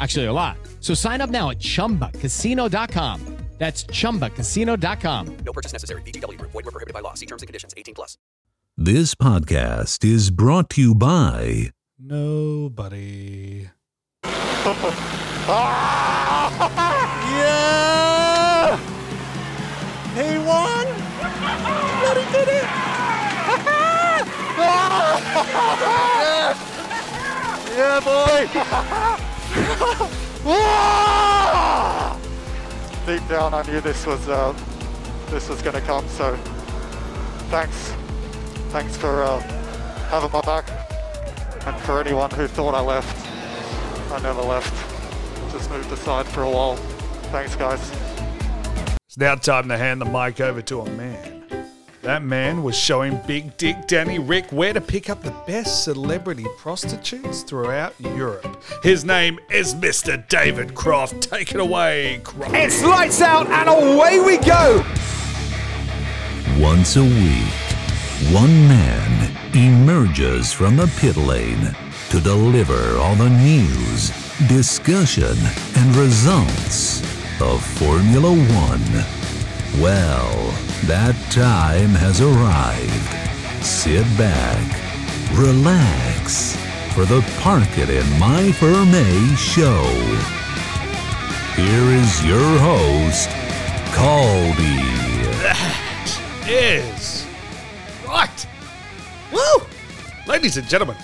Actually, a lot. So sign up now at ChumbaCasino.com. That's ChumbaCasino.com. No purchase necessary. VGW Group. Void where prohibited by law. See terms and conditions. 18+. This podcast is brought to you by... Nobody. Yeah! He won! But he did it! Yeah, boy! Deep down, I knew this was going to come. So, thanks for having my back, and for anyone who thought I left, I never left. Just moved aside for a while. Thanks, guys. It's now time to hand the mic over to a man. That man was showing Big Dick Danny Rick where to pick up the best celebrity prostitutes throughout Europe. His name is Mr. David Croft. Take it away, Croft. It's lights out and away we go. Once a week, one man emerges from the pit lane to deliver all the news, discussion, and results of Formula One. Well, that time has arrived. Sit back, relax, for the Parking in My Fair Mate show. Here is your host, Caldy. That is right. Woo! Ladies and gentlemen,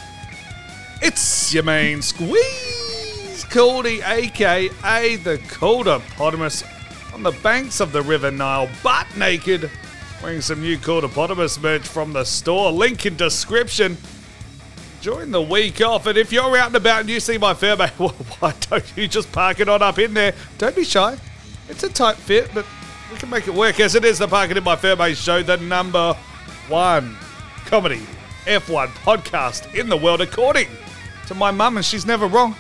it's your main squeeze, Caldy, a.k.a. the Caldypotamus, on the banks of the River Nile, butt naked, wearing some new Caldypotamus merch from the store. Link in description. Join the week off, and if you're out and about and you see my fair mate, well, why don't you just park it on up in there? Don't be shy. It's a tight fit, but we can make it work, as it is the Parking in My Fair Mate show, the number one comedy F1 podcast in the world, according to my mum, and she's never wrong.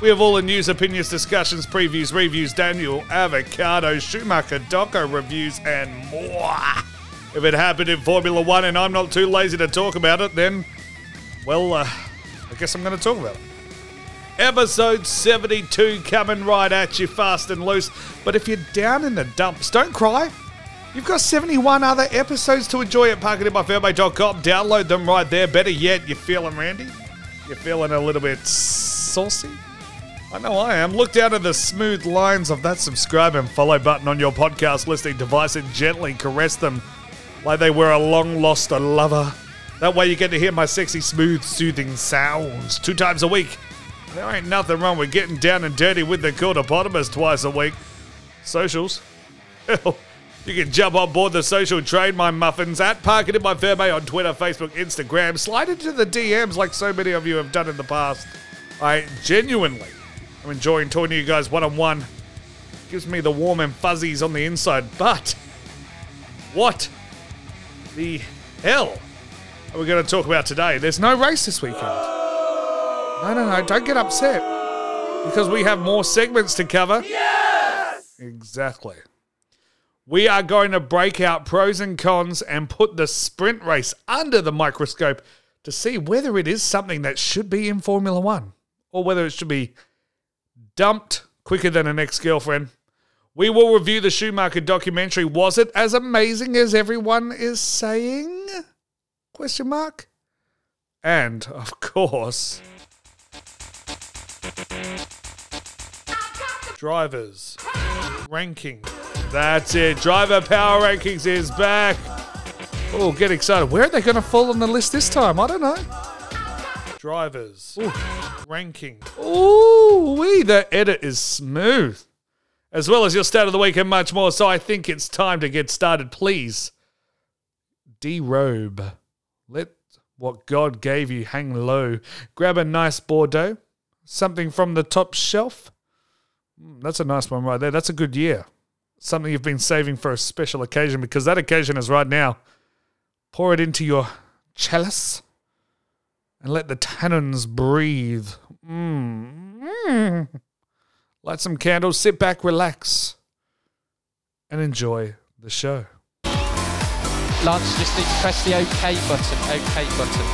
We have all the news, opinions, discussions, previews, reviews, Daniel Avocado, Schumacher, Doco reviews, and more. If it happened in Formula One and I'm not too lazy to talk about it, then, well, I guess I'm going to talk about it. Episode 72 coming right at you fast and loose. But if you're down in the dumps, don't cry. You've got 71 other episodes to enjoy at parkinginmyfairmate.com. Download them right there. Better yet, you're feeling randy? You're feeling a little bit saucy? I know I am. Look down at the smooth lines of that subscribe and follow button on your podcast listening device and gently caress them like they were a long-lost lover. That way you get to hear my sexy, smooth, soothing sounds 2 times a week. There ain't nothing wrong with getting down and dirty with the Caldypotamus twice a week. Socials? Hell, you can jump on board the social train, my muffins, at Parking in My Fair Mate on Twitter, Facebook, Instagram. Slide into the DMs like so many of you have done in the past. I genuinely... I'm enjoying talking to you guys one-on-one. Gives me the warm and fuzzies on the inside, but what the hell are we going to talk about today? There's no race this weekend. No, don't get upset, because we have more segments to cover. Yes! Exactly. We are going to break out pros and cons and put the sprint race under the microscope to see whether it is something that should be in Formula One or whether it should be dumped quicker than an ex-girlfriend. We will review the Schumacher documentary. Was it as amazing as everyone is saying? Question mark. And, of course, drivers ranking. That's it. Driver Power Rankings is back. Oh, get excited. Where are they going to fall on the list this time? I don't know. Drivers. Ooh. Ranking. Ooh, wee, the edit is smooth. As well as your stat of the week and much more. So I think it's time to get started. Please, derobe. Let what God gave you hang low. Grab a nice Bordeaux. Something from the top shelf. That's a nice one right there. That's a good year. Something you've been saving for a special occasion, because that occasion is right now. Pour it into your chalice and let the tannins breathe. Light some candles, sit back, relax, and enjoy the show. Lance, just need to press the OK button, OK button.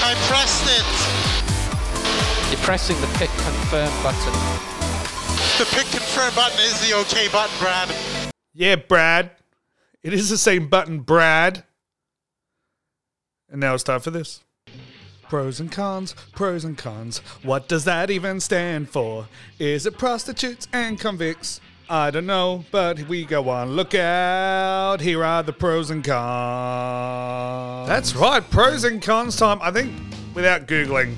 I pressed it. You're pressing the pick confirm button. The pick confirm button is the OK button, Brad. Yeah, Brad. It is the same button, Brad. And now it's time for this. Pros and cons, pros and cons. What does that even stand for? Is it prostitutes and convicts? I don't know, but we go on. Look out. Here are the pros and cons. That's right. Pros and cons time. I think without Googling.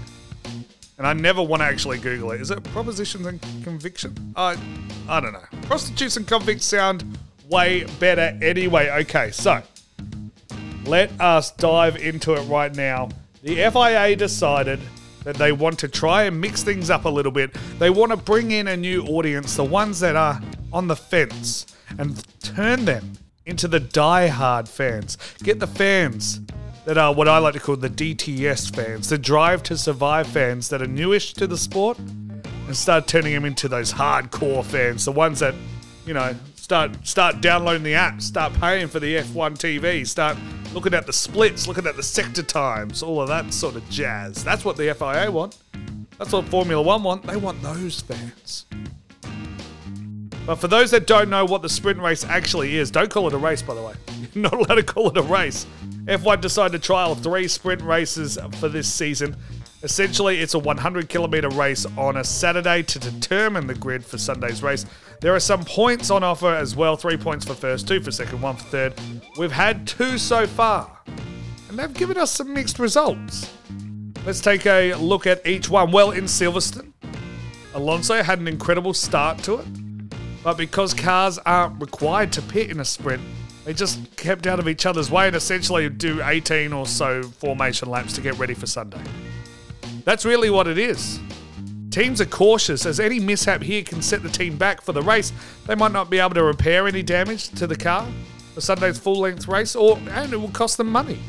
And I never want to actually Google it. Is it propositions and conviction? I don't know. Prostitutes and convicts sound way better anyway. Okay, so let us dive into it right now. The FIA decided that they want to try and mix things up a little bit. They want to bring in a new audience, the ones that are on the fence, and turn them into the die-hard fans. Get the fans that are what I like to call the DTS fans, the Drive to Survive fans that are newish to the sport, and start turning them into those hardcore fans, the ones that, you know, start downloading the app, start paying for the F1 TV, start looking at the splits, looking at the sector times, all of that sort of jazz. That's what the FIA want. That's what Formula One want. They want those fans. But for those that don't know what the sprint race actually is, don't call it a race, by the way. You're not allowed to call it a race. F1 decided to trial 3 sprint races for this season. Essentially, it's a 100-kilometer race on a Saturday to determine the grid for Sunday's race. There are some points on offer as well. 3 points for first, 2 for second, 1 for third. We've had 2 so far, and they've given us some mixed results. Let's take a look at each one. Well, in Silverstone, Alonso had an incredible start to it. But because cars aren't required to pit in a sprint, they just kept out of each other's way and essentially do 18 or so formation laps to get ready for Sunday. That's really what it is. Teams are cautious, as any mishap here can set the team back for the race. They might not be able to repair any damage to the car for Sunday's full-length race, and it will cost them money.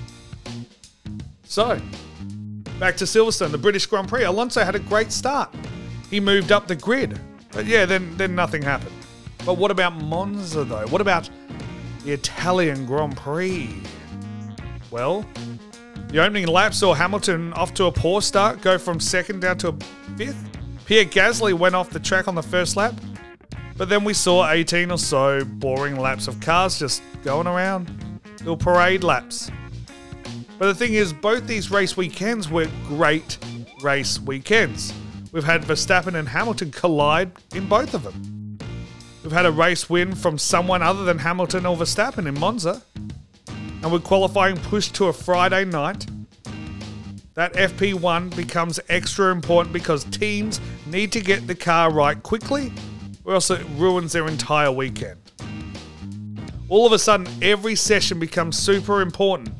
So, back to Silverstone, the British Grand Prix. Alonso had a great start. He moved up the grid. But yeah, then nothing happened. But what about Monza, though? What about the Italian Grand Prix? Well, the opening lap saw Hamilton off to a poor start, go from second down to 5th. Pierre Gasly went off the track on the first lap, but then we saw 18 or so boring laps of cars just going around, little parade laps. But the thing is, both these race weekends were great race weekends. We've had Verstappen and Hamilton collide in both of them. We've had a race win from someone other than Hamilton or Verstappen in Monza. And with qualifying pushed to a Friday night, that FP1 becomes extra important because teams need to get the car right quickly, or else it ruins their entire weekend. All of a sudden, every session becomes super important.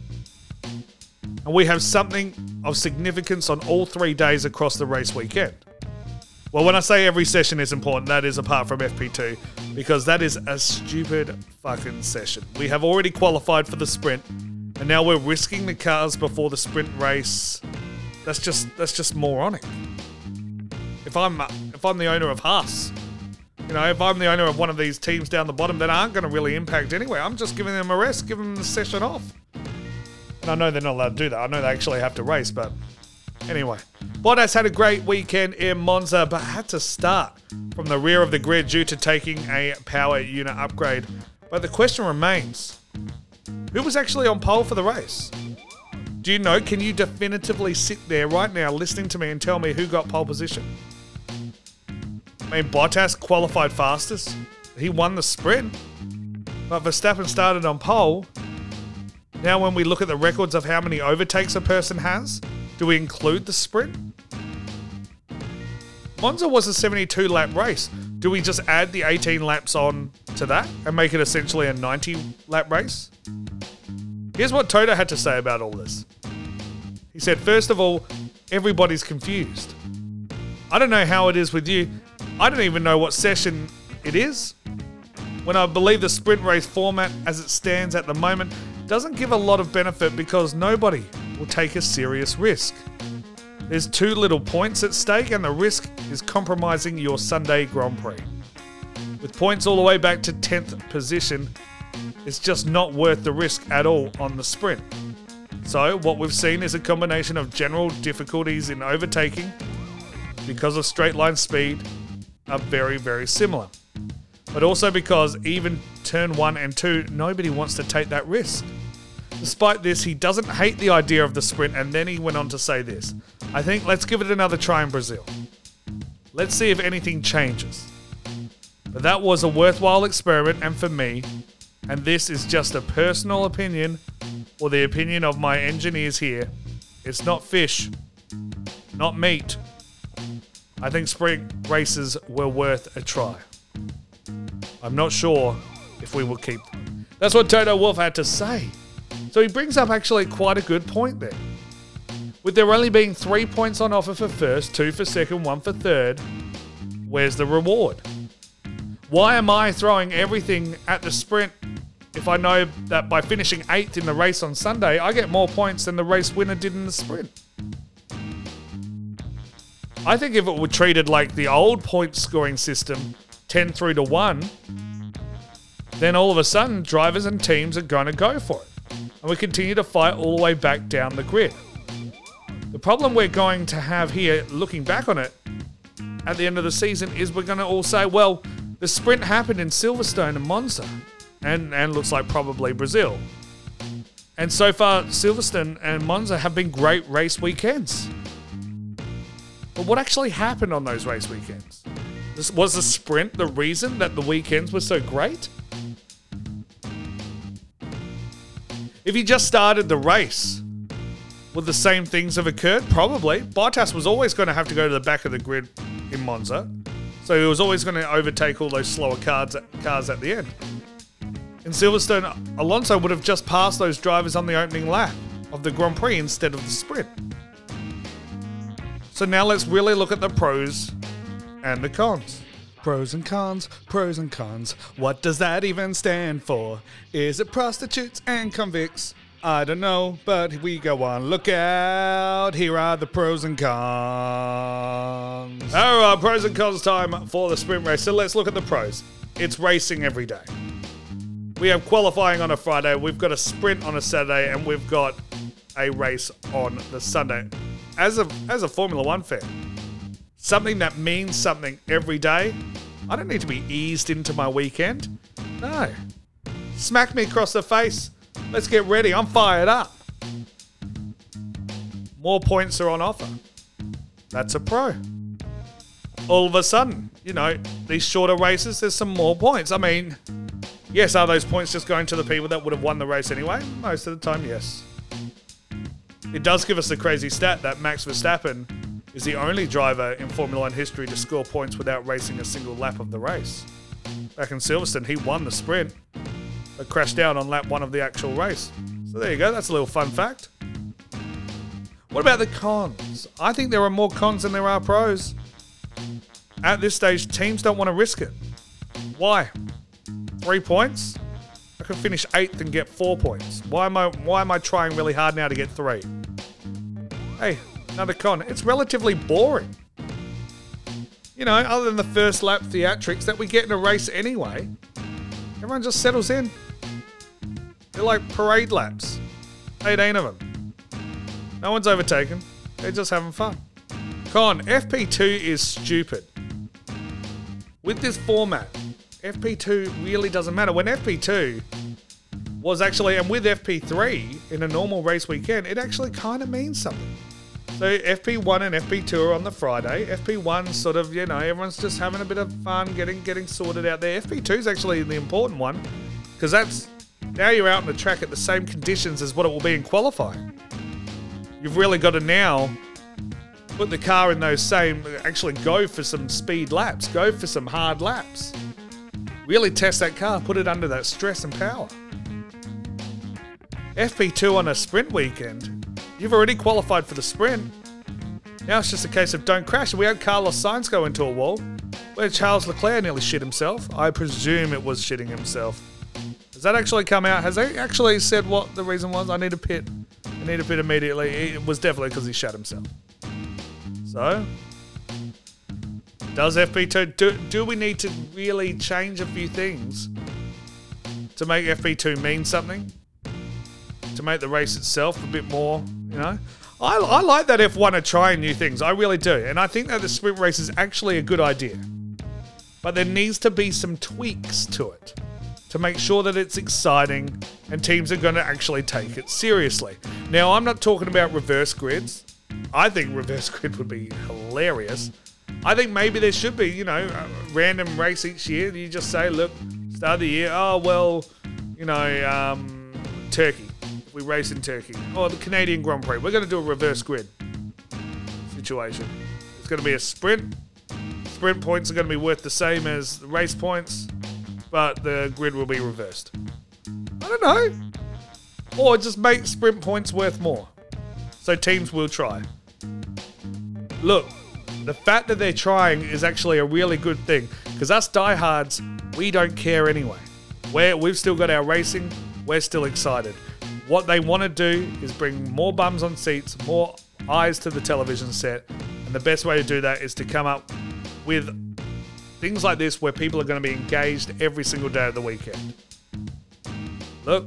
And we have something of significance on all 3 days across the race weekend. Well, when I say every session is important, that is apart from FP2, because that is a stupid fucking session. We have already qualified for the sprint, and now we're risking the cars before the sprint race. That's just moronic. If I'm the owner of Haas, You know, if I'm the owner of one of these teams down the bottom that aren't going to really impact anyway, I'm just giving them a rest, giving them the session off. And I know they're not allowed to do that. I know they actually have to race, but anyway. Bottas had a great weekend in Monza, but had to start from the rear of the grid due to taking a power unit upgrade. But the question remains, who was actually on pole for the race? Do you know? Can you definitively sit there right now listening to me and tell me who got pole position? I mean, Bottas qualified fastest. He won the sprint. But Verstappen started on pole. Now when we look at the records of how many overtakes a person has, do we include the sprint? Monza was a 72-lap race. Do we just add the 18 laps on to that and make it essentially a 90-lap race? Here's what Toto had to say about all this. He said, first of all, everybody's confused. I don't know how it is with you. I don't even know what session it is. When I believe the sprint race format as it stands at the moment doesn't give a lot of benefit because nobody will take a serious risk. There's too little points at stake and the risk is compromising your Sunday Grand Prix. With points all the way back to 10th position, it's just not worth the risk at all on the sprint. So what we've seen is a combination of general difficulties in overtaking because of straight line speed are very, very similar. But also because even turn 1 and 2, nobody wants to take that risk. Despite this, he doesn't hate the idea of the sprint, and then he went on to say this. I think let's give it another try in Brazil. Let's see if anything changes. But that was a worthwhile experiment, and for me, and this is just a personal opinion, or the opinion of my engineers here, it's not fish, not meat. I think sprint races were worth a try. I'm not sure if we will keep them. That's what Toto Wolff had to say. So he brings up actually quite a good point there. With there only being 3 points on offer for first, 2 for second, 1 for third, where's the reward? Why am I throwing everything at the sprint if I know that by finishing 8th in the race on Sunday, I get more points than the race winner did in the sprint? I think if it were treated like the old point scoring system, 10 through to 1, then all of a sudden drivers and teams are going to go for it. And we continue to fight all the way back down the grid. The problem we're going to have here, looking back on it, at the end of the season is we're going to all say, well, the sprint happened in Silverstone and Monza, and looks like probably Brazil. And so far, Silverstone and Monza have been great race weekends. But what actually happened on those race weekends? Was the sprint the reason that the weekends were so great? If you just started the race, would the same things have occurred? Probably. Bottas was always going to have to go to the back of the grid in Monza, so he was always going to overtake all those slower cars at the end. In Silverstone, Alonso would have just passed those drivers on the opening lap of the Grand Prix instead of the sprint. So now let's really look at the pros and the cons. Pros and cons, pros and cons. What does that even stand for? Is it prostitutes and convicts? I don't know, but we go on. Look out, here are the pros and cons. All right, pros and cons time for the sprint race. So let's look at the pros. It's racing every day. We have qualifying on a Friday, we've got a sprint on a Saturday, and we've got a race on the Sunday. As a Formula One fan, something that means something every day, I don't need to be eased into my weekend. No. Smack me across the face. Let's get ready. I'm fired up. More points are on offer. That's a pro. All of a sudden, you know, these shorter races, there's some more points. I mean, yes, are those points just going to the people that would have won the race anyway? Most of the time, yes. It does give us the crazy stat that Max Verstappen is the only driver in Formula One history to score points without racing a single lap of the race. Back in Silverstone, he won the sprint, but crashed out on lap 1 of the actual race. So there you go, that's a little fun fact. What about the cons? I think there are more cons than there are pros. At this stage, teams don't want to risk it. Why? 3 points? I could finish 8th and get 4 points. Why am I trying really hard now to get 3? Hey, another con. It's relatively boring. you know, other than the first lap theatrics that we get in a race anyway, everyone just settles in. They're like parade laps. 18 of them. No one's overtaken. They're just having fun. Con, FP2 is stupid. With this format, FP2 really doesn't matter. When FP2 was actually, and with FP3 in a normal race weekend, it actually kind of means something. So FP1 and FP2 are on the Friday. FP1 sort of, you know, everyone's just having a bit of fun, getting sorted out there. FP2 is actually the important one because that's, now you're out on the track at the same conditions as what it will be in qualifying. You've really got to now put the car in those same, actually go for some speed laps, go for some hard laps. Really test that car, put it under that stress and power. FP2 on a sprint weekend, you've already qualified for the sprint. Now it's just a case of don't crash. We had Carlos Sainz go into a wall where Charles Leclerc nearly shit himself. I presume it was shitting himself. Has that actually come out? Has they actually said what the reason was? I need a pit. I need a pit immediately. It was definitely because he shat himself. So, does FP2... Do we need to really change a few things to make FP2 mean something? To make the race itself a bit more, you know? I like that F1 are trying new things. I really do. And I think that the sprint race is actually a good idea. But there needs to be some tweaks to it to make sure that it's exciting and teams are going to actually take it seriously. Now, I'm not talking about reverse grids. I think reverse grid would be hilarious. I think maybe there should be, you know, a random race each year. You just say, look, start of the year, oh, well, you know, Turkey. We race in Turkey. Or the Canadian Grand Prix. We're going to do a reverse grid situation. It's going to be a sprint. Sprint points are going to be worth the same as the race points, but the grid will be reversed. I don't know. Or just make sprint points worth more. So teams will try. Look, the fact that they're trying is actually a really good thing because us diehards, we don't care anyway. We've still got our racing. We're still excited. What they want to do is bring more bums on seats, more eyes to the television set. And the best way to do that is to come up with things like this where people are going to be engaged every single day of the weekend. Look.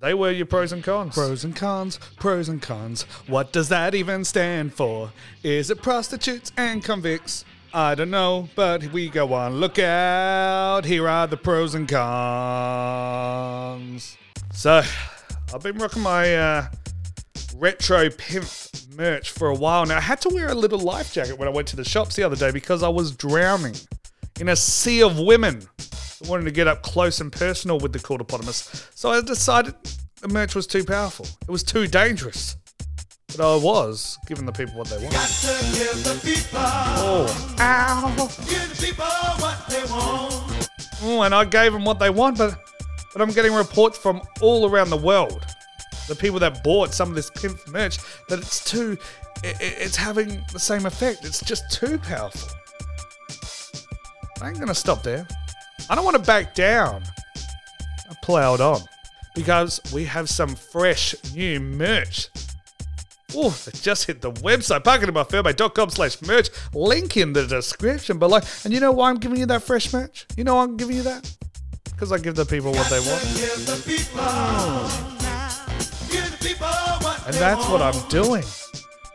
They were your pros and cons. Pros and cons, pros and cons. What does that even stand for? Is it prostitutes and convicts? I don't know, but we go on. Look out, here are the pros and cons. So, I've been rocking my retro pimp merch for a while now. I had to wear a little life jacket when I went to the shops the other day because I was drowning in a sea of women. I wanted to get up close and personal with the Caldypotamus, so I decided the merch was too powerful. It was too dangerous. But I was giving the people what they wanted. Got to give the people. Oh, ow. Give the people what they want. Oh, and I gave them what they want, but I'm getting reports from all around the world. The people that bought some of this pimp merch, that it's too... It's having the same effect. It's just too powerful. I ain't going to stop there. I don't want to back down. I plowed on because we have some fresh new merch. Oh, that just hit the website, parkinginmyfairmate.com/merch. Link in the description below. And you know why I'm giving you that fresh merch? You know why I'm giving you that? Because I give the people what they want. And that's what I'm doing.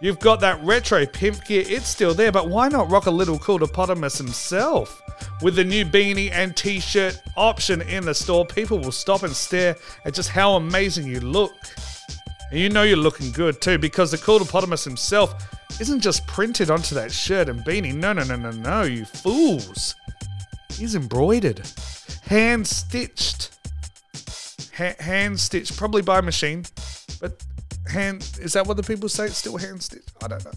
You've got that retro pimp gear, it's still there, but why not rock a little Caldypotamus himself? With the new beanie and t-shirt option in the store, people will stop and stare at just how amazing you look. And you know you're looking good too, because the Caldypotamus himself isn't just printed onto that shirt and beanie. No, you fools. He's embroidered. Hand-stitched. Hand-stitched, probably by machine, but... is that what the people say? It's still hand stitched? I don't know.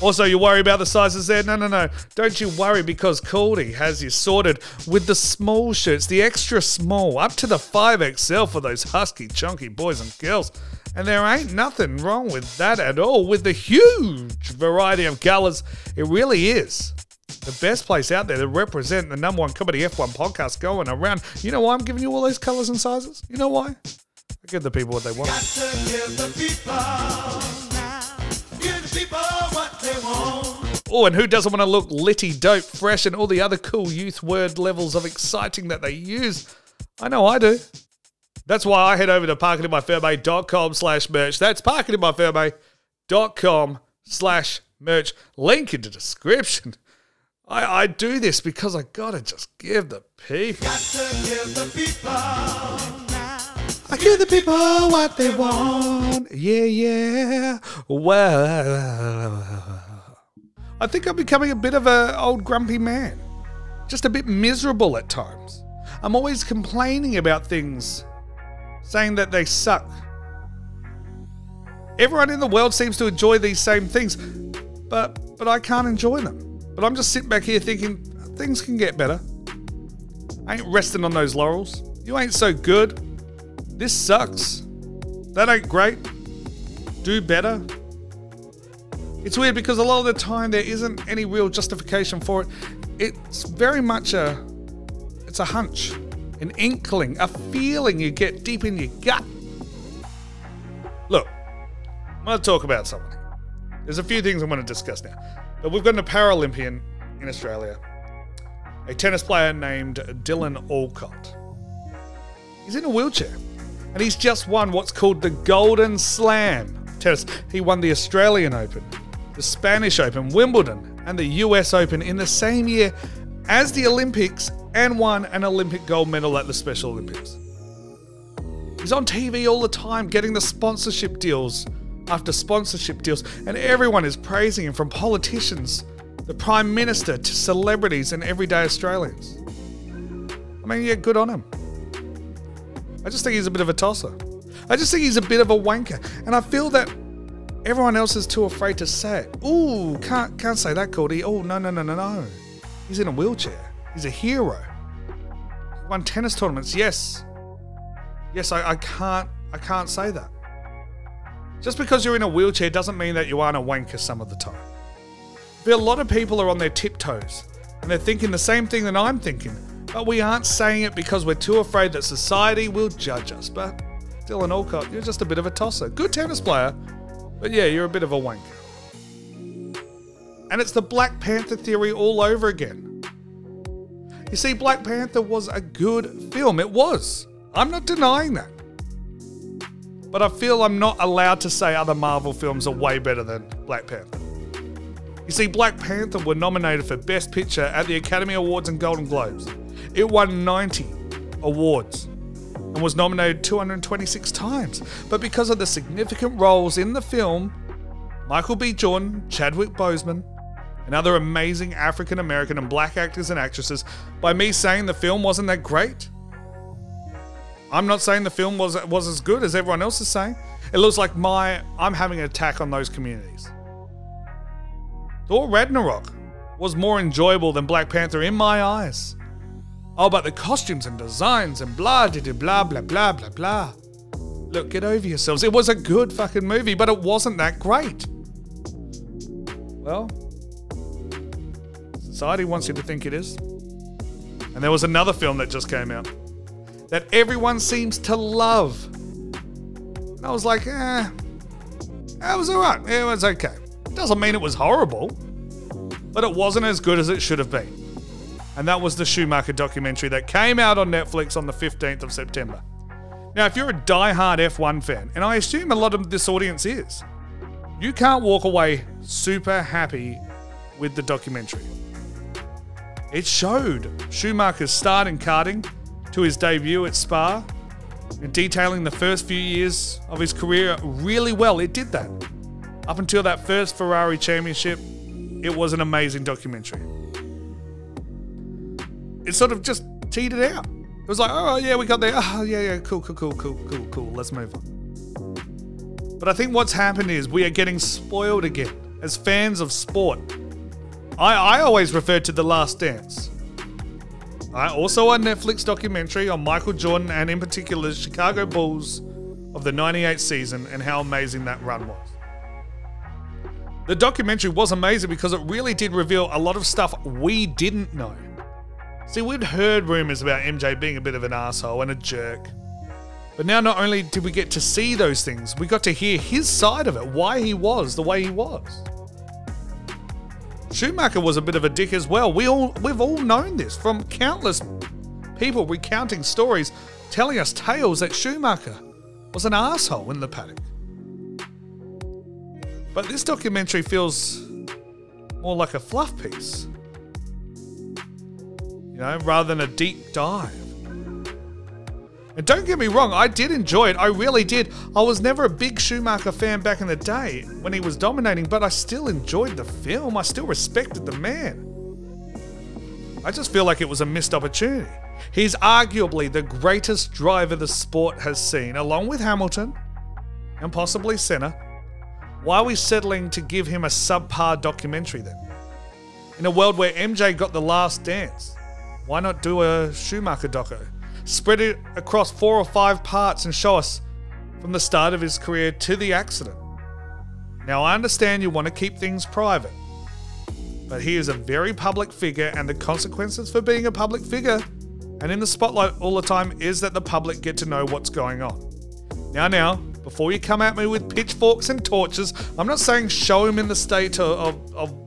Also, you worry about the sizes there? No. Don't you worry, because Caldy has you sorted with the small shirts, the extra small, up to the 5XL for those husky, chunky boys and girls. And there ain't nothing wrong with that at all. With the huge variety of colours, it really is the best place out there to represent the number one comedy F1 podcast going around. You know why I'm giving you all those colours and sizes? You know why? Give the people what they want. Got to give the people what they want. Oh, and who doesn't want to look litty, dope, fresh, and all the other cool youth word levels of exciting that they use? I know I do. That's why I head over to parkinginmyfairmate.com/merch. That's parkinginmyfairmate.com/merch. Link in the description. I do this because I gotta just give the people. Got to give the people. I give the people what they want. Yeah, yeah. Well, I think I'm becoming a bit of an old grumpy man. Just a bit miserable at times. I'm always complaining about things, saying that they suck. Everyone in the world seems to enjoy these same things, but I can't enjoy them. But I'm just sitting back here thinking, things can get better. I ain't resting on those laurels. You ain't so good. This sucks. That ain't great. Do better. It's weird because a lot of the time there isn't any real justification for it. It's very much a hunch, an inkling, a feeling you get deep in your gut. Look, I'm going to talk about something. There's a few things I'm going to discuss now. But we've got a Paralympian in Australia, a tennis player named Dylan Alcott. He's in a wheelchair and he's just won what's called the Golden Slam tennis. He won the Australian Open, the Spanish Open, Wimbledon, and the US Open in the same year as the Olympics, and won an Olympic gold medal at the Special Olympics. He's on TV all the time getting the sponsorship deals after sponsorship deals, and everyone is praising him, from politicians, the Prime Minister, to celebrities and everyday Australians. I mean, yeah, good on him. I just think he's a bit of a tosser. I just think he's a bit of a wanker, and I feel that everyone else is too afraid to say it. Ooh, can't say that, Cordy. Oh, no. He's in a wheelchair. He's a hero. He won tennis tournaments. Yes, I can't say that. Just because you're in a wheelchair doesn't mean that you aren't a wanker some of the time. But a lot of people are on their tiptoes and they're thinking the same thing that I'm thinking, but we aren't saying it because we're too afraid that society will judge us. But Dylan Alcott, you're just a bit of a tosser. Good tennis player, but yeah, you're a bit of a wanker. And it's the Black Panther theory all over again. You see, Black Panther was a good film. It was. I'm not denying that. But I feel I'm not allowed to say other Marvel films are way better than Black Panther. You see, Black Panther were nominated for Best Picture at the Academy Awards and Golden Globes. It won 90 awards and was nominated 226 times. But because of the significant roles in the film, Michael B. Jordan, Chadwick Boseman, and other amazing African-American and black actors and actresses, by me saying the film wasn't that great, I'm not saying the film was as good as everyone else is saying. It looks like I'm having an attack on those communities. Thor Ragnarok was more enjoyable than Black Panther in my eyes. Oh, but the costumes and designs and blah, blah, blah. Look, get over yourselves. It was a good fucking movie, but it wasn't that great. Well, society wants you to think it is. And there was another film that just came out that everyone seems to love. And I was like, that was all right. It was okay. Doesn't mean it was horrible, but it wasn't as good as it should have been. And that was the Schumacher documentary that came out on Netflix on the 15th of September. Now, if you're a diehard F1 fan, and I assume a lot of this audience is, you can't walk away super happy with the documentary. It showed Schumacher's start in karting to his debut at Spa, and detailing the first few years of his career really well. It did that. Up until that first Ferrari championship, it was an amazing documentary. It sort of just teed it out. It was like, oh yeah, we got there. Oh yeah, cool. Let's move on. But I think what's happened is we are getting spoiled again as fans of sport. I always refer to The Last Dance. I also a Netflix documentary on Michael Jordan, and in particular the Chicago Bulls of the 98 season, and how amazing that run was. The documentary was amazing because it really did reveal a lot of stuff we didn't know. See, we'd heard rumors about MJ being a bit of an asshole and a jerk. But now not only did we get to see those things, we got to hear his side of it, why he was the way he was. Schumacher was a bit of a dick as well. We've all known this from countless people recounting stories, telling us tales that Schumacher was an asshole in the paddock. But this documentary feels more like a fluff piece, you know, rather than a deep dive. And don't get me wrong, I did enjoy it. I really did. I was never a big Schumacher fan back in the day when he was dominating, but I still enjoyed the film. I still respected the man. I just feel like it was a missed opportunity. He's arguably the greatest driver the sport has seen, along with Hamilton and possibly Senna. Why are we settling to give him a subpar documentary then? In a world where MJ got The Last Dance, why not do a Schumacher doco? Spread it across 4 or 5 parts and show us from the start of his career to the accident. Now, I understand you want to keep things private, but he is a very public figure, and the consequences for being a public figure and in the spotlight all the time is that the public get to know what's going on. Now, before you come at me with pitchforks and torches, I'm not saying show him in the state of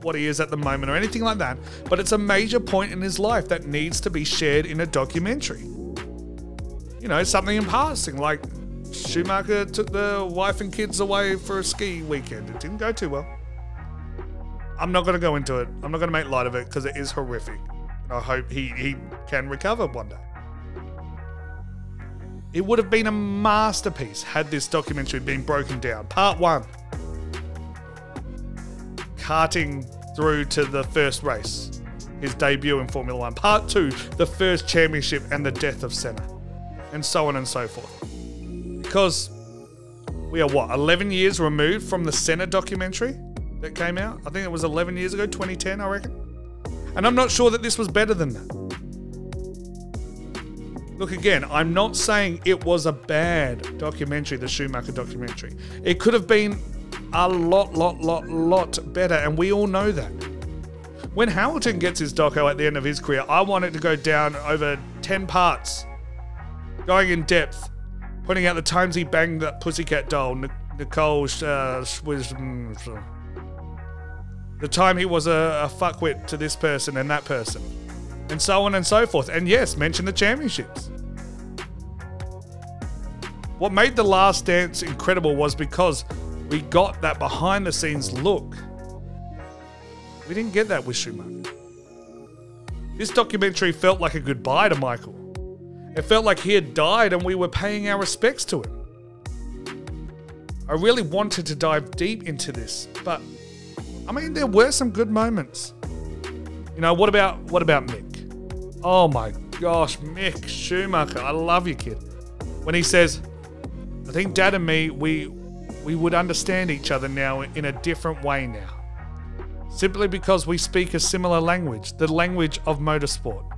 what he is at the moment or anything like that, but it's a major point in his life that needs to be shared in a documentary. You know, something in passing, like Schumacher took the wife and kids away for a ski weekend. It didn't go too well. I'm not going to go into it. I'm not going to make light of it because it is horrific. I hope he can recover one day. It would have been a masterpiece had this documentary been broken down. Part 1. Karting through to the first race, his debut in Formula One. Part 2, the first championship and the death of Senna. And so on and so forth. Because we are, 11 years removed from the Senna documentary that came out? I think it was 11 years ago, 2010, I reckon. And I'm not sure that this was better than that. Look, again, I'm not saying it was a bad documentary, the Schumacher documentary. It could have been a lot better, and we all know that. When Hamilton gets his doco at the end of his career, I want it to go down over 10 parts, going in depth, pointing out the times he banged that pussycat doll, Nicole, the time he was a fuckwit to this person and that person, and so on and so forth. And yes, mention the championships. What made The Last Dance incredible was because we got that behind-the-scenes look. We didn't get that with Schumacher. This documentary felt like a goodbye to Michael. It felt like he had died and we were paying our respects to him. I really wanted to dive deep into this, but I mean, there were some good moments. You know, what about Mick? Oh my gosh, Mick Schumacher, I love you, kid. When he says, I think Dad and me, we would understand each other now in a different way now. Simply because we speak a similar language, the language of motorsport.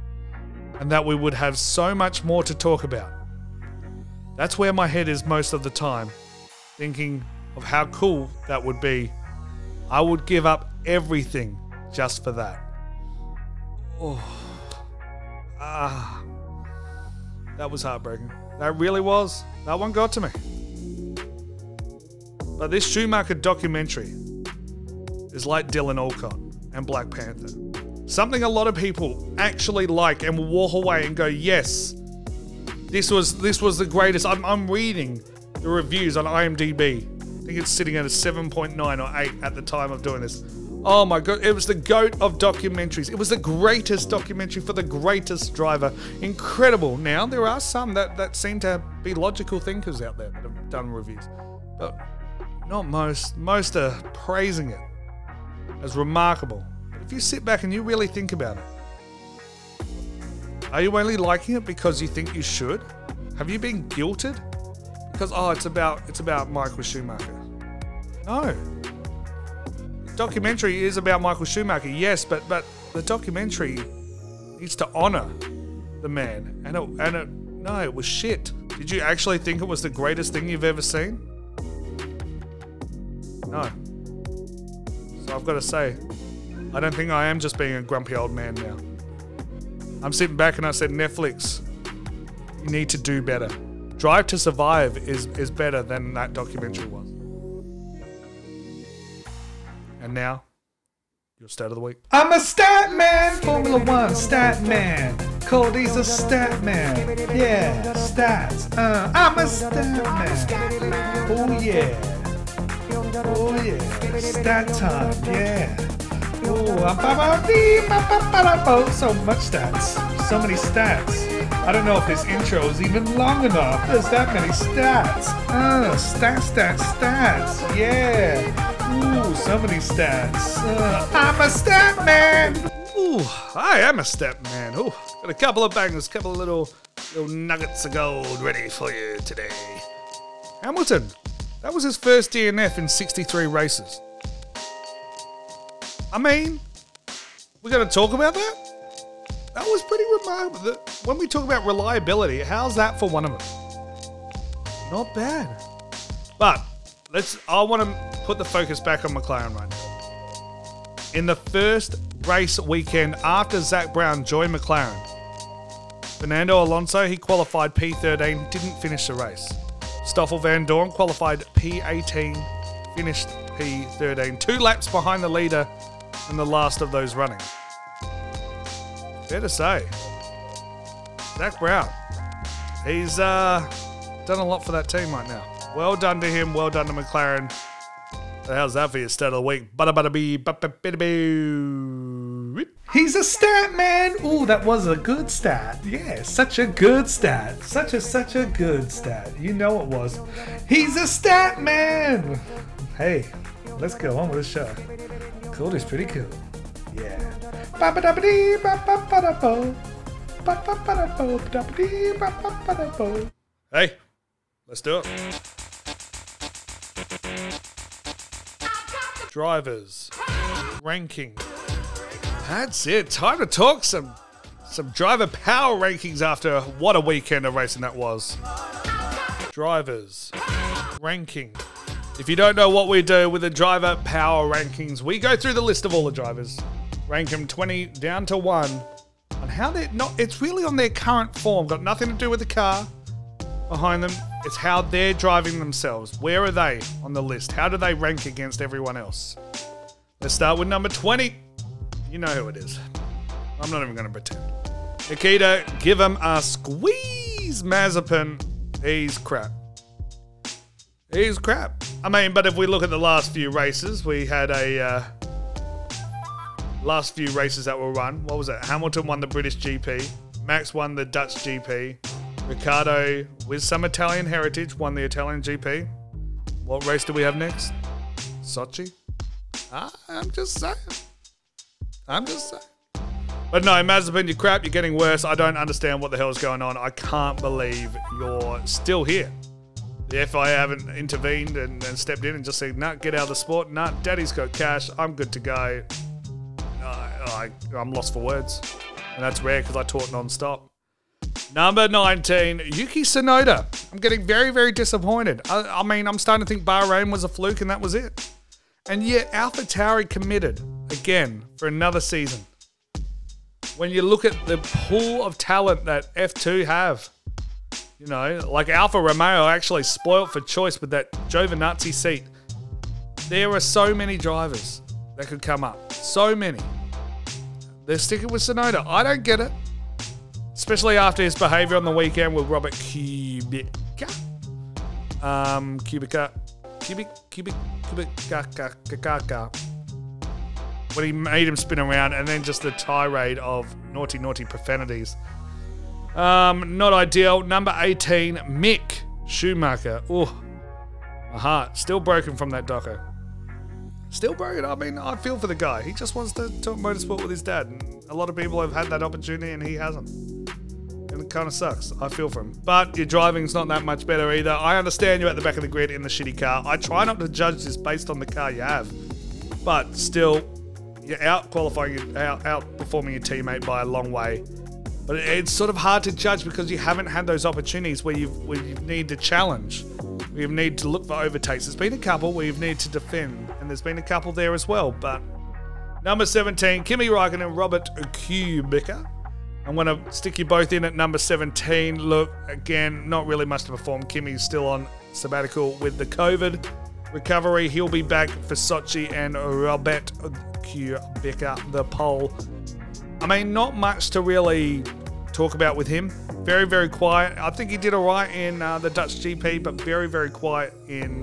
And that we would have so much more to talk about. That's where my head is most of the time, thinking of how cool that would be. I would give up everything just for that. That was heartbreaking. That really was. That one got to me. But this Schumacher documentary is like Dylan Alcott and Black Panther. Something a lot of people actually like and will walk away and go, yes, this was the greatest. I'm reading the reviews on IMDb. I think it's sitting at a 7.9 or 8 at the time of doing this. Oh my God, it was the GOAT of documentaries. It was the greatest documentary for the greatest driver. Incredible. Now, there are some that seem to be logical thinkers out there that have done reviews. But not most. Most are praising it as remarkable. If you sit back and you really think about it, are you only liking it because you think you should? Have you been guilted? Because, it's about Michael Schumacher. No. The documentary is about Michael Schumacher, yes, but the documentary needs to honor the man. And it was shit. Did you actually think it was the greatest thing you've ever seen? No. So I've got to say, I don't think I am just being a grumpy old man now. I'm sitting back and I said, Netflix, you need to do better. Drive to Survive is better than that documentary was. And now, Your stat of the week. I'm a stat man, Formula One stat man. Cody's a stat man. Yeah, stats. I'm a stat man. Oh yeah. Oh yeah. Stat time. Yeah. Oh, so much stats. So many stats. I don't know if this intro is even long enough. There's that many stats. Stats. Yeah. Ooh, so many stats. I'm a stat man. Ooh, I am a stat man. Ooh, got a couple of bangers, couple of little nuggets of gold ready for you today. Hamilton, that was his first DNF in 63 races. I mean, we're going to talk about that? That was pretty remarkable. When we talk about reliability, how's that for one of them? Not bad. But I want to put the focus back on McLaren right now. In the first race weekend after Zach Brown joined McLaren, Fernando Alonso, he qualified P13, didn't finish the race. Stoffel Van Dorn qualified P18, finished P13, 2 laps behind the leader in the last of those running. Fair to say, Zach Brown, he's done a lot for that team right now. Well done to him, well done to McLaren. How's that for your stat of the week? He's a stat man. Ooh, that was a good stat. Yeah, such a good stat. Such a good stat. You know it was. He's a stat man. Hey, let's go on with the show. Cool is pretty cool. Yeah. Hey, let's do it. Drivers, ranking. That's it. Time to talk some driver power rankings after what a weekend of racing that was. Drivers, ranking. If you don't know what we do with the driver power rankings, we go through the list of all the drivers, rank them 20 down to 1, on how they're not. It's really on their current form. Got nothing to do with the car behind them. It's how they're driving themselves. Where are they on the list? How do they rank against everyone else? Let's start with number 20. You know who it is. I'm not even going to pretend. Nikita, give him a squeeze. Mazepin, he's crap. He's crap. I mean, but if we look at the last few races, we had a... last few races that were run. What was it? Hamilton won the British GP. Max won the Dutch GP. Ricciardo, with some Italian heritage, won the Italian GP. What race do we have next? Sochi? I'm just saying. But no, Mazepin, you're crap. You're getting worse. I don't understand what the hell's going on. I can't believe you're still here. The FIA haven't intervened and stepped in and just said, nah, get out of the sport. Nah, daddy's got cash. I'm good to go. I'm lost for words. And that's rare because I taught non-stop. Number 19, Yuki Tsunoda. I'm getting very, very disappointed. I mean, I'm starting to think Bahrain was a fluke and that was it. And yet, AlphaTauri committed again for another season. When you look at the pool of talent that F2 have, you know, like Alfa Romeo actually spoiled for choice with that Giovinazzi seat. There are so many drivers that could come up. So many. They're sticking with Tsunoda. I don't get it. Especially after his behaviour on the weekend with Robert Kubica. When he made him spin around and then just the tirade of naughty profanities. Not ideal. Number 18, Mick Schumacher. Ooh, my heart. Still broken from that doco. Still broken. I mean, I feel for the guy. He just wants to talk motorsport with his dad. And a lot of people have had that opportunity and he hasn't. And it kind of sucks. I feel for him. But your driving's not that much better either. I understand you're at the back of the grid in the shitty car. I try not to judge this based on the car you have. But still, you're outperforming your teammate by a long way. But it's sort of hard to judge because you haven't had those opportunities where you need to challenge. We need to look for overtakes. There's been a couple where you need to defend. And there's been a couple there as well. But number 17, Kimi Räikkönen and Robert Kubica. I'm going to stick you both in at number 17. Look, again, not really much to perform. Kimi's still on sabbatical with the COVID recovery. He'll be back for Sochi, and Robert Kubica, the pole. I mean, not much to really talk about with him. Very, very quiet. I think he did all right in the Dutch GP, but very, very quiet in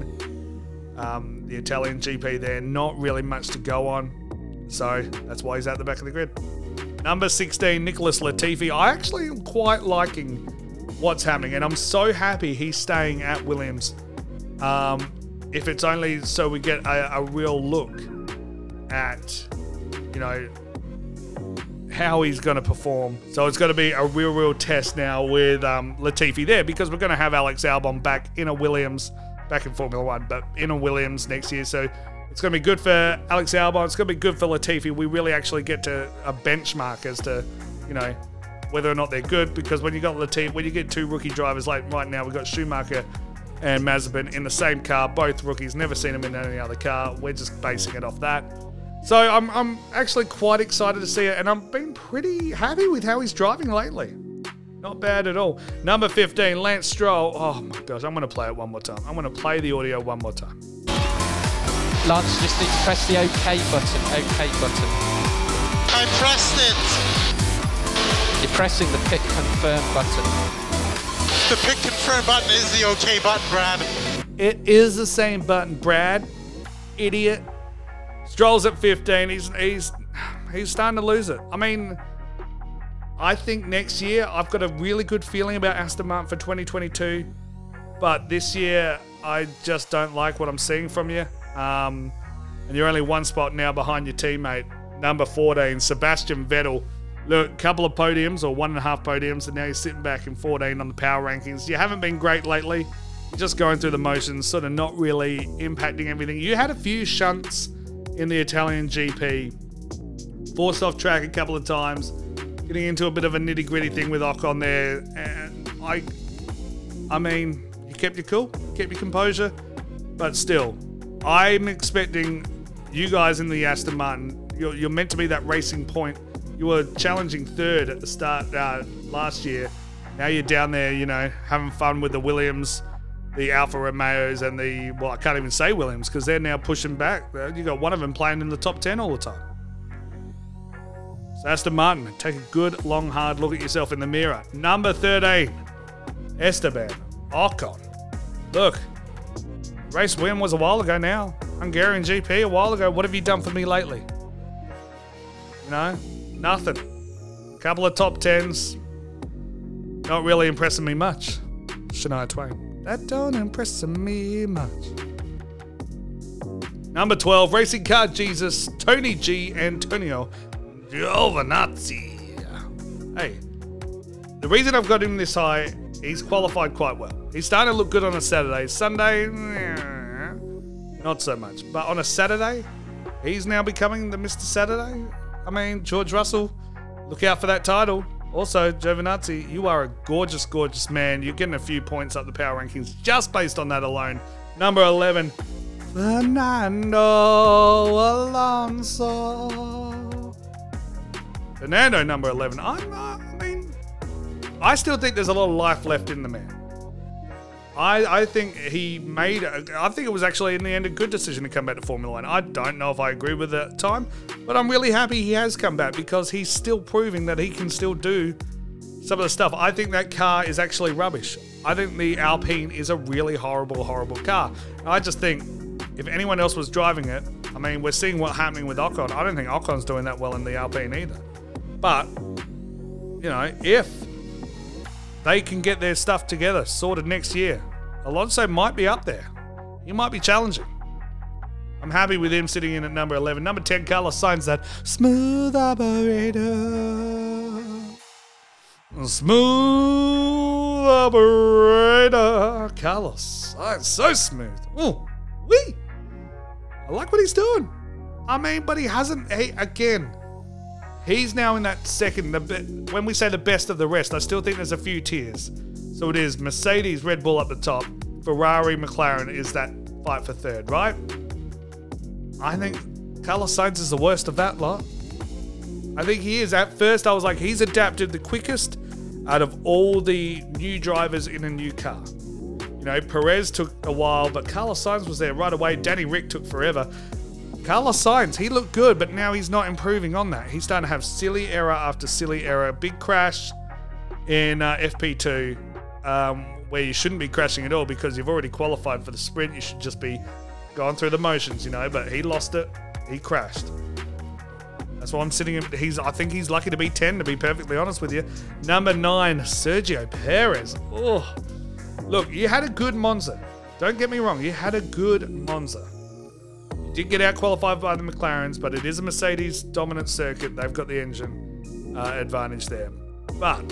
the Italian GP there. Not really much to go on. So that's why he's at the back of the grid. Number 16, Nicholas Latifi. I actually am quite liking what's happening, and I'm so happy he's staying at Williams. If it's only so we get a real look at, you know, how he's going to perform. So it's going to be a real test now with Latifi there, because we're going to have Alex Albon back in a Williams, back in Formula One, but in a Williams next year. So it's going to be good for Alex Albon. It's going to be good for Latifi. We really actually get to a benchmark as to, you know, whether or not they're good, because when you got Latifi, when you get two rookie drivers like right now, we've got Schumacher and Mazepin in the same car, both rookies, never seen them in any other car. We're just basing it off that. So I'm actually quite excited to see it, and I've been pretty happy with how he's driving lately. Not bad at all. Number 15, Lance Stroll. Oh my gosh, I'm going to play it one more time. I'm going to play the audio one more time. Lance, just need to press the OK button, OK button. I pressed it. You're pressing the pick confirm button. The pick confirm button is the OK button, Brad. It is the same button, Brad. Idiot. Stroll's at 15. He's starting to lose it. I mean, I think next year I've got a really good feeling about Aston Martin for 2022, but this year I just don't like what I'm seeing from you. And you're only one spot now behind your teammate, number 14, Sebastian Vettel. Look, a couple of podiums or 1.5 podiums, and now you're sitting back in 14 on the power rankings. You haven't been great lately. You're just going through the motions, sort of not really impacting everything. You had a few shunts in the Italian GP. Forced off track a couple of times. Getting into a bit of a nitty-gritty thing with Ocon there. And I mean, you kept your cool, kept your composure. But still, I'm expecting you guys in the Aston Martin, you're meant to be that racing point. You were challenging third at the start last year. Now you're down there, you know, having fun with the Williams, the Alfa Romeos, and the, well, I can't even say Williams because they're now pushing back. You got one of them playing in the top 10 all the time. So Aston Martin, take a good, long, hard look at yourself in the mirror. Number 13, Esteban Ocon. Look, race win was a while ago now. Hungarian GP a while ago. What have you done for me lately? You know? Nothing. Couple of top 10s. Not really impressing me much. Shania Twain. That don't impress me much. Number 12, Racing Car Jesus, Tony G. Antonio Giovinazzi. Hey, the reason I've got him this high, he's qualified quite well. He's starting to look good on a Saturday. Sunday, not so much. But on a Saturday, he's now becoming the Mr. Saturday. I mean, George Russell, look out for that title. Also, Giovinazzi, you are a gorgeous, gorgeous man. You're getting a few points up the power rankings just based on that alone. Number 11, Fernando Alonso. Fernando, number 11. I still think there's a lot of life left in the man. I think he made... I think it was actually, in the end, a good decision to come back to Formula One. I don't know if I agree with it at the time, but I'm really happy he has come back because he's still proving that he can still do some of the stuff. I think that car is actually rubbish. I think the Alpine is a really horrible, horrible car. And I just think if anyone else was driving it... I mean, we're seeing what's happening with Ocon. I don't think Ocon's doing that well in the Alpine either. But, you know, if... they can get their stuff together, sorted next year, Alonso might be up there. He might be challenging. I'm happy with him sitting in at number 11. Number 10, Carlos Sainz, that smooth operator. Smooth operator. Carlos Sainz, so smooth. Ooh, wee. I like what he's doing. I mean, but he hasn't, again... he's now in that second, when we say the best of the rest, I still think there's a few tiers. So it is Mercedes, Red Bull up the top, Ferrari, McLaren is that fight for third, right? I think Carlos Sainz is the worst of that lot. I think he is. At first I was like, he's adapted the quickest out of all the new drivers in a new car. You know, Perez took a while, but Carlos Sainz was there right away. Danny Rick took forever. Carlos Sainz, he looked good, but now he's not improving on that. He's starting to have silly error after silly error. Big crash in FP2, where you shouldn't be crashing at all because you've already qualified for the sprint. You should just be going through the motions, you know, but he lost it. He crashed. That's why I'm sitting him. I think he's lucky to be 10, to be perfectly honest with you. Number 9, Sergio Perez. Oh, look, you had a good Monza. Don't get me wrong. You had a good Monza. You did get out qualified by the McLarens, but it is a Mercedes dominant circuit. They've got the engine advantage there. But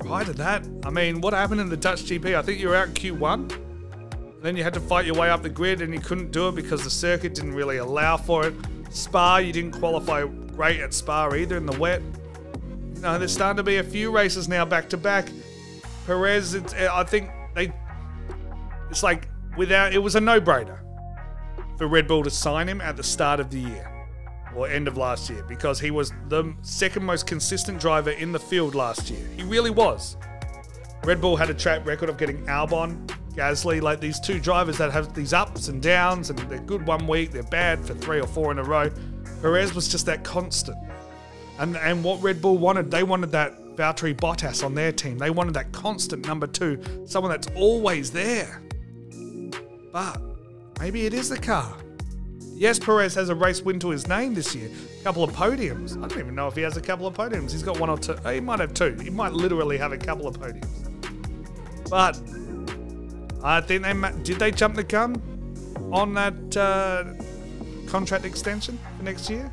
prior to that, I mean, what happened in the Dutch GP? I think you were out in Q1. Then you had to fight your way up the grid and you couldn't do it because the circuit didn't really allow for it. Spa, you didn't qualify great at Spa either in the wet. You know, there's starting to be a few races now back to back. Perez, it was a no-brainer for Red Bull to sign him at the start of the year or end of last year because he was the second most consistent driver in the field last year. He really was. Red Bull had a track record of getting Albon, Gasly, like these two drivers that have these ups and downs, and they're good one week, they're bad for 3 or 4 in a row. Perez was just that constant. And what Red Bull wanted, they wanted that Valtteri Bottas on their team. They wanted that constant number 2, someone that's always there. But maybe it is the car. Yes, Perez has a race win to his name this year. A couple of podiums. I don't even know if he has a couple of podiums. He's got 1 or 2. He might have 2. He might literally have a couple of podiums. But I think did they jump the gun on that contract extension for next year?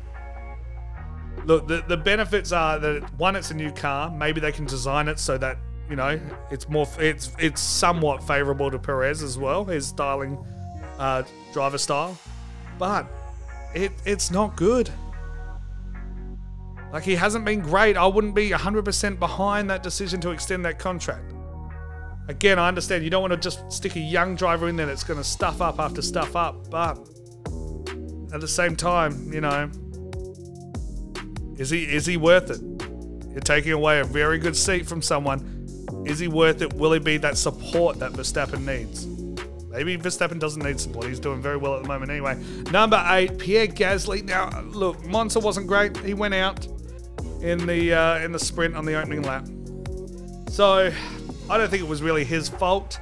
Look, the benefits are that, one, it's a new car. Maybe they can design it so that, you know, it's somewhat favorable to Perez as well, his styling, driver style. But it's not good. Like, he hasn't been great. I wouldn't be 100% behind that decision to extend that contract. Again, I understand you don't want to just stick a young driver in there that's going to stuff up after stuff up, but at the same time, you know, is he worth it? You're taking away a very good seat from someone. Is he worth it? Will he be that support that Verstappen needs? Maybe Verstappen doesn't need support. He's doing very well at the moment anyway. Number 8, Pierre Gasly. Now, look, Monza wasn't great. He went out in the sprint on the opening lap. So I don't think it was really his fault.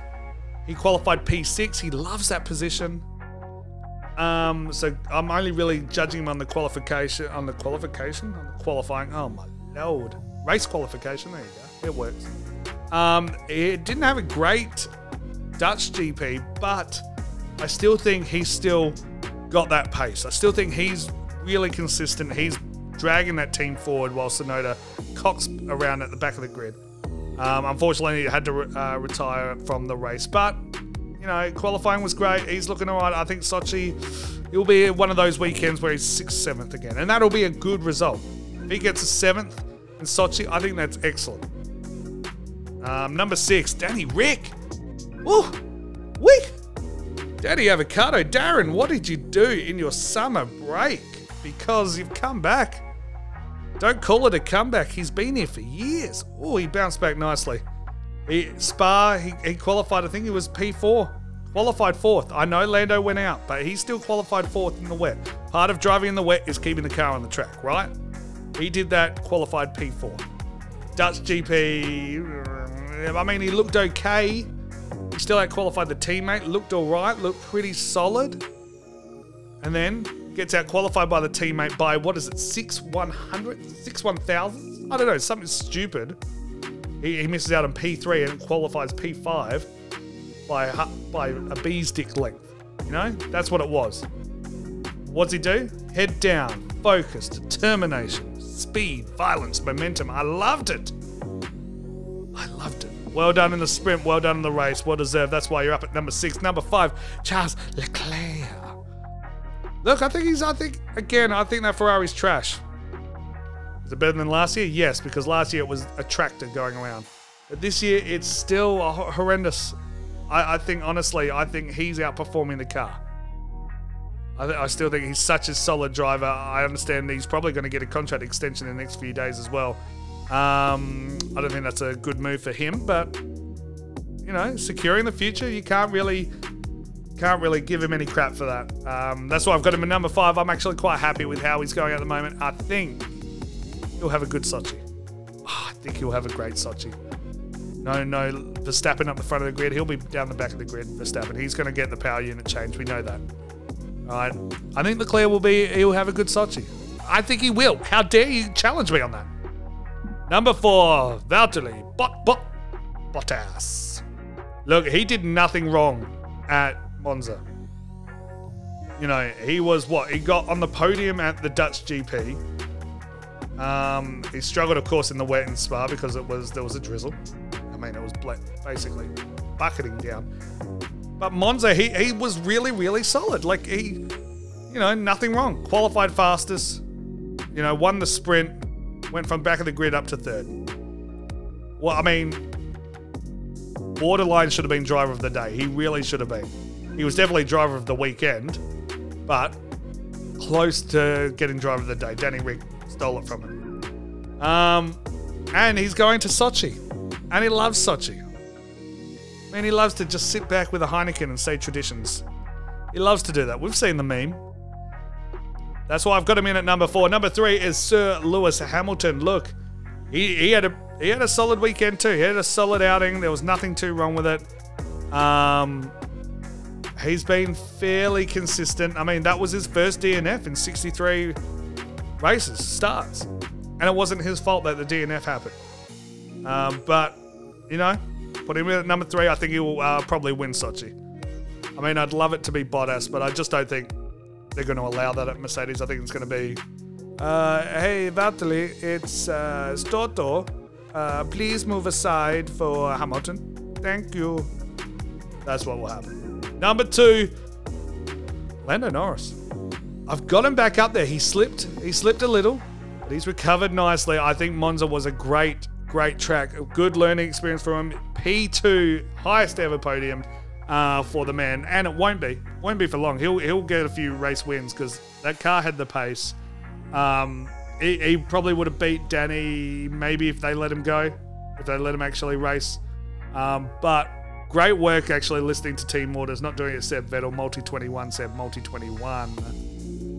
He qualified P6. He loves that position. So I'm only really judging him on the qualification, on the qualifying. Oh my lord, race qualification. There you go. It works. It didn't have a great Dutch GP, but I still think he's still got that pace. I still think he's really consistent. He's dragging that team forward while Tsunoda cocks around at the back of the grid. Unfortunately, he had to retire from the race, but, you know, qualifying was great. He's looking all right. I think Sochi, it'll be one of those weekends where he's 6th, 7th again, and that'll be a good result. If he gets a 7th in Sochi, I think that's excellent. Number 6, Danny Rick. Ooh, weak. Daddy Avocado, Darren, what did you do in your summer break? Because you've come back. Don't call it a comeback. He's been here for years. Oh, he bounced back nicely. He qualified. I think he was P4. Qualified 4th. I know Lando went out, but he still qualified 4th in the wet. Part of driving in the wet is keeping the car on the track, right? He did that, qualified P4. Dutch GP, I mean, he looked okay. He still out-qualified the teammate, looked all right, looked pretty solid. And then gets out-qualified by the teammate by, what is it, 6 one-thousandths? I don't know, something stupid. He misses out on P3 and qualifies P5 by a bee's dick length. You know, that's what it was. What's he do? Head down, focus, determination, speed, violence, momentum. I loved it. Well done in the sprint. Well done in the race. Well deserved. That's why you're up at number 6. Number 5, Charles Leclerc. Look, I think that Ferrari's trash. Is it better than last year? Yes, because last year it was a tractor going around. But this year it's still horrendous. I think he's outperforming the car. I still think he's such a solid driver. I understand he's probably going to get a contract extension in the next few days as well. I don't think that's a good move for him, but, you know, securing the future, you can't really Can't really give him any crap for that. That's why I've got him at number 5. I'm actually quite happy with how he's going at the moment. I think he'll have a good Sochi. Oh, I think he'll have a great Sochi. No, Verstappen up the front of the grid. He'll be down the back of the grid, Verstappen. He's going to get the power unit change. We know that. All right. I think Leclerc he'll have a good Sochi. I think he will. How dare you challenge me on that? Number 4, Valtteri Bottas. Look, he did nothing wrong at Monza. You know, he was what? He got on the podium at the Dutch GP. He struggled, of course, in the wet in Spa because there was a drizzle. I mean, it was basically bucketing down. But Monza, he was really, really solid. Like, he, you know, nothing wrong. Qualified fastest, you know, won the sprint. Went from back of the grid up to 3rd. Well, I mean, borderline should have been driver of the day. He really should have been. He was definitely driver of the weekend, but close to getting driver of the day. Danny Rick stole it from him. And he's going to Sochi. And he loves Sochi. I mean, he loves to just sit back with a Heineken and say traditions. He loves to do that. We've seen the meme. That's why I've got him in at number 4. Number 3 is Sir Lewis Hamilton. Look, he had a solid weekend too. He had a solid outing. There was nothing too wrong with it. He's been fairly consistent. I mean, that was his first DNF in 63 races, starts. And it wasn't his fault that the DNF happened. But, you know, put him in at number 3. I think he will probably win Sochi. I mean, I'd love it to be Bottas, but I just don't think they're going to allow that at Mercedes. I think it's going to be, hey, Valtteri, it's Toto. Please move aside for Hamilton. Thank you. That's what will happen. Number 2, Lando Norris. I've got him back up there. He slipped a little, but he's recovered nicely. I think Monza was a great, great track. A good learning experience for him. P2, highest ever podium. For the man, and it won't be for long. He'll get a few race wins because that car had the pace. He probably would have beat Danny maybe if they let him go, if they let him actually race. But great work actually listening to team orders, not doing it. Seb Vettel multi 21,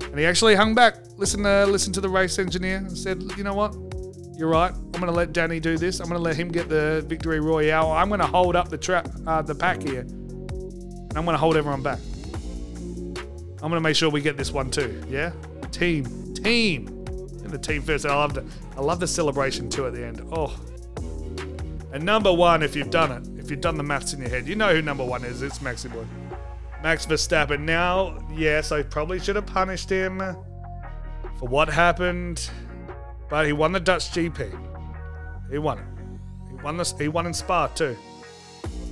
and he actually hung back. Listen to the race engineer and said, you know what, you're right. I'm going to let Danny do this. I'm going to let him get the victory royale. I'm going to hold up the pack here. I'm going to hold everyone back. I'm going to make sure we get this one too. Yeah? Team. And the team first. I love the celebration too at the end. Oh. And number 1, if you've done it, if you've done the maths in your head, you know who number 1 is. It's Maxi Boy. Max Verstappen. Now, yes, I probably should have punished him for what happened, but he won the Dutch GP. He won it. He won in Spa too.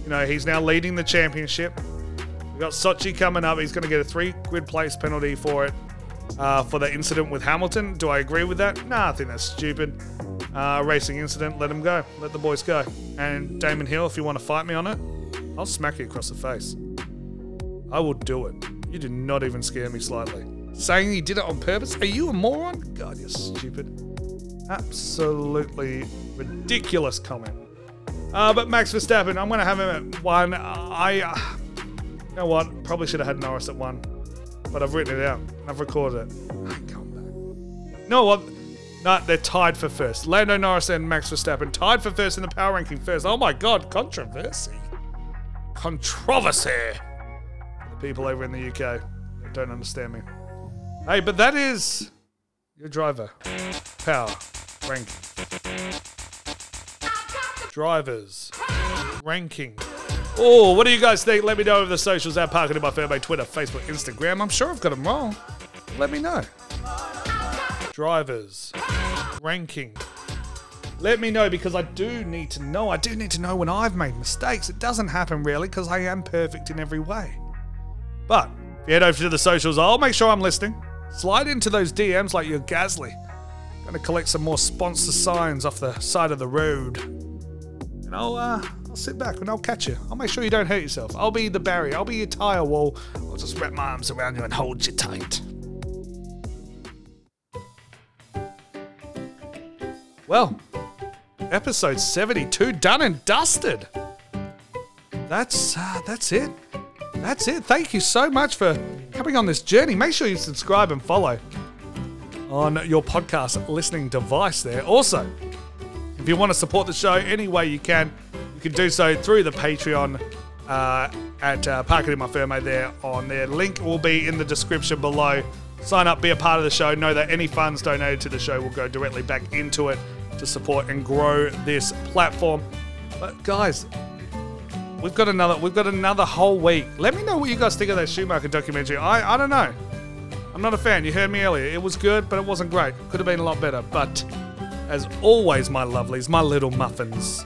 You know, he's now leading the championship. We've got Sochi coming up. He's going to get a 3 grid place penalty for it, for the incident with Hamilton. Do I agree with that? Nah, I think that's stupid. Racing incident, let him go. Let the boys go. And Damon Hill, if you want to fight me on it, I'll smack you across the face. I will do it. You did not even scare me slightly. Saying he did it on purpose? Are you a moron? God, you're stupid. Absolutely ridiculous comment. But Max Verstappen, I'm going to have him at 1. You know what? Probably should have had Norris at 1. But I've written it out. I've recorded it. I'm going back. You know what? No, they're tied for first. Lando Norris and Max Verstappen tied for first in the power ranking first. Oh my God, controversy. Controversy. The people over in the UK that don't understand me. Hey, but that is your driver power ranking. Drivers ranking. Oh, what do you guys think? Let me know over the socials at Parking in My Fair Mate, Twitter, Facebook, Instagram. I'm sure I've got them wrong. Let me know. Drivers ranking. Let me know because I do need to know. I do need to know when I've made mistakes. It doesn't happen really because I am perfect in every way. But if you head over to the socials, I'll make sure I'm listening. Slide into those DMs like you're Gasly. Going to collect some more sponsor signs off the side of the road. And I'll sit back and I'll catch you. I'll make sure you don't hurt yourself. I'll be the barrier. I'll be your tyre wall. I'll just wrap my arms around you and hold you tight. Well, episode 72 done and dusted. That's it. that's it. Thank you so much for coming on this journey. Make sure you subscribe and follow on your podcast listening device there. Also, if you want to support the show any way you can do so through the Patreon at Parking in My Fair Mate there on there. Link will be in the description below. Sign up, be a part of the show. Know that any funds donated to the show will go directly back into it to support and grow this platform. But guys, we've got another whole week. Let me know what you guys think of that Schumacher documentary. I don't know. I'm not a fan. You heard me earlier. It was good, but it wasn't great. Could have been a lot better. But as always, my lovelies, my little muffins,